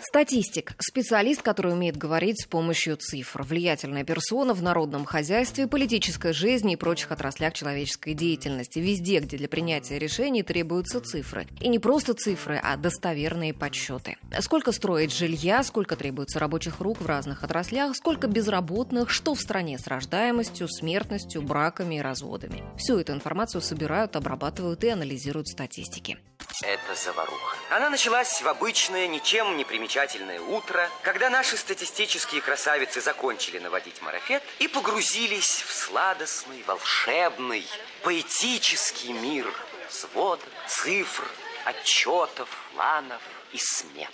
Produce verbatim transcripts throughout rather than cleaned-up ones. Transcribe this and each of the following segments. Статистик – специалист, который умеет говорить с помощью цифр. Влиятельная персона в народном хозяйстве, политической жизни и прочих отраслях человеческой деятельности. Везде, где для принятия решений требуются цифры. И не просто цифры, а достоверные подсчеты. Сколько строить жилья, сколько требуется рабочих рук в разных отраслях, сколько безработных, что в стране с рождаемостью, смертностью, браками и разводами. Всю эту информацию собирают, обрабатывают и анализируют статистики. Это заваруха. Она началась в обычное, ничем не примечательное утро, когда наши статистические красавицы закончили наводить марафет и погрузились в сладостный, волшебный, поэтический мир сводов, цифр, отчетов, планов и смет.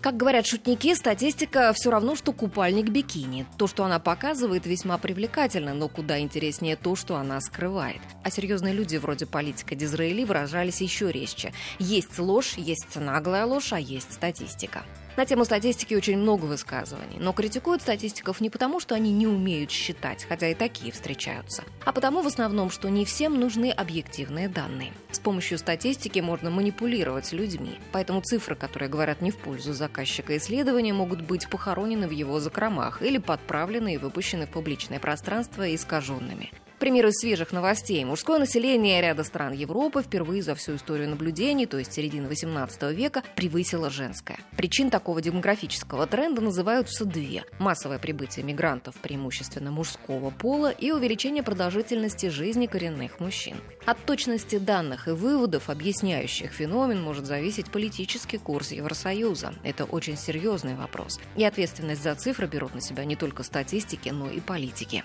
Как говорят шутники, статистика все равно, что купальник бикини. То, что она показывает, весьма привлекательно, но куда интереснее то, что она скрывает. А серьезные люди вроде политика Дизраэли выражались еще резче. Есть ложь, есть наглая ложь, а есть статистика. На тему статистики очень много высказываний, но критикуют статистиков не потому, что они не умеют считать, хотя и такие встречаются, а потому в основном, что не всем нужны объективные данные. С помощью статистики можно манипулировать людьми, поэтому цифры, которые говорят не в пользу заказчика исследования, могут быть похоронены в его закромах или подправлены и выпущены в публичное пространство искаженными. Пример из свежих новостей. Мужское население ряда стран Европы впервые за всю историю наблюдений, то есть середины восемнадцатого века, превысило женское. Причин такого демографического тренда называются две. Массовое прибытие мигрантов преимущественно мужского пола и увеличение продолжительности жизни коренных мужчин. От точности данных и выводов, объясняющих феномен, может зависеть политический курс Евросоюза. Это очень серьезный вопрос. И ответственность за цифры берут на себя не только статистики, но и политики.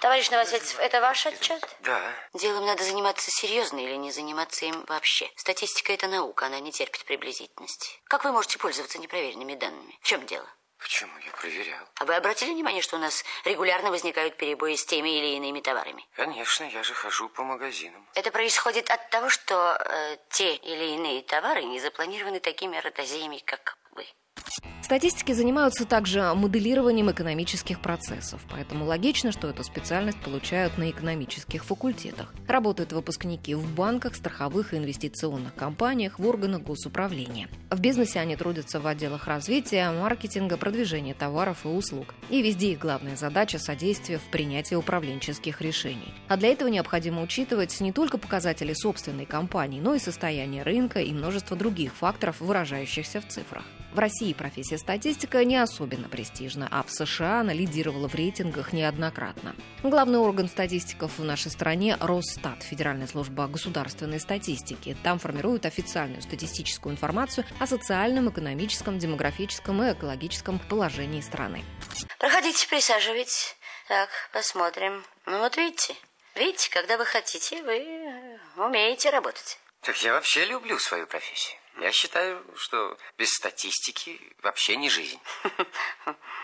Товарищ Новосельцев, это ваш отчет? Да. Делом надо заниматься серьезно или не заниматься им вообще. Статистика – это наука, она не терпит приблизительности. Как вы можете пользоваться непроверенными данными? В чем дело? Почему? Я проверял. А вы обратили внимание, что у нас регулярно возникают перебои с теми или иными товарами? Конечно, я же хожу по магазинам. Это происходит от того, что э, те или иные товары не запланированы такими ротозеями, как вы. Статистики занимаются также моделированием экономических процессов, поэтому логично, что эту специальность получают на экономических факультетах. Работают выпускники в банках, страховых и инвестиционных компаниях, в органах госуправления. В бизнесе они трудятся в отделах развития, маркетинга, продвижения товаров и услуг. И везде их главная задача – содействие в принятии управленческих решений. А для этого необходимо учитывать не только показатели собственной компании, но и состояние рынка и множество других факторов, выражающихся в цифрах. В России профессия статистика не особенно престижна, а в США она лидировала в рейтингах неоднократно. Главный орган статистиков в нашей стране – Росстат, Федеральная служба государственной статистики. Там формируют официальную статистическую информацию о социальном, экономическом, демографическом и экологическом положении страны. Проходите, присаживайтесь. Так, посмотрим. Ну вот видите, видите, когда вы хотите, вы умеете работать. Так я вообще люблю свою профессию. Я считаю, что без статистики вообще не жизнь.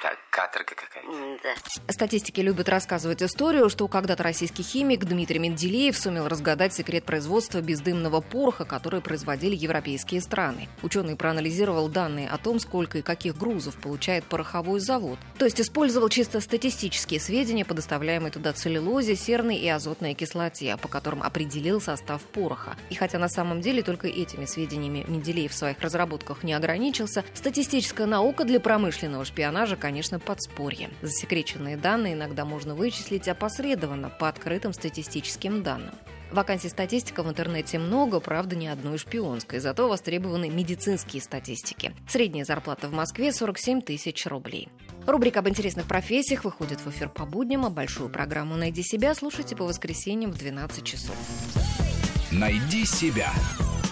Так, каторга какая-то. Да. Статистики любят рассказывать историю, что когда-то российский химик Дмитрий Менделеев сумел разгадать секрет производства бездымного пороха, который производили европейские страны. Ученый проанализировал данные о том, сколько и каких грузов получает пороховой завод. То есть использовал чисто статистические сведения по доставляемой туда целлюлозе, серной и азотной кислоте, по которым определил состав пороха. И хотя на самом деле только этими сведениями Менделеев Менделеев в своих разработках не ограничился, статистическая наука для промышленного шпионажа, конечно, подспорье. Засекреченные данные иногда можно вычислить опосредованно по открытым статистическим данным. Вакансий статистика в интернете много, правда, ни одной шпионской, зато востребованы медицинские статистики. Средняя зарплата в Москве – сорок семь тысяч рублей. Рубрика об интересных профессиях выходит в эфир по будням, а большую программу «Найди себя» слушайте по воскресеньям в двенадцать часов. «Найди себя».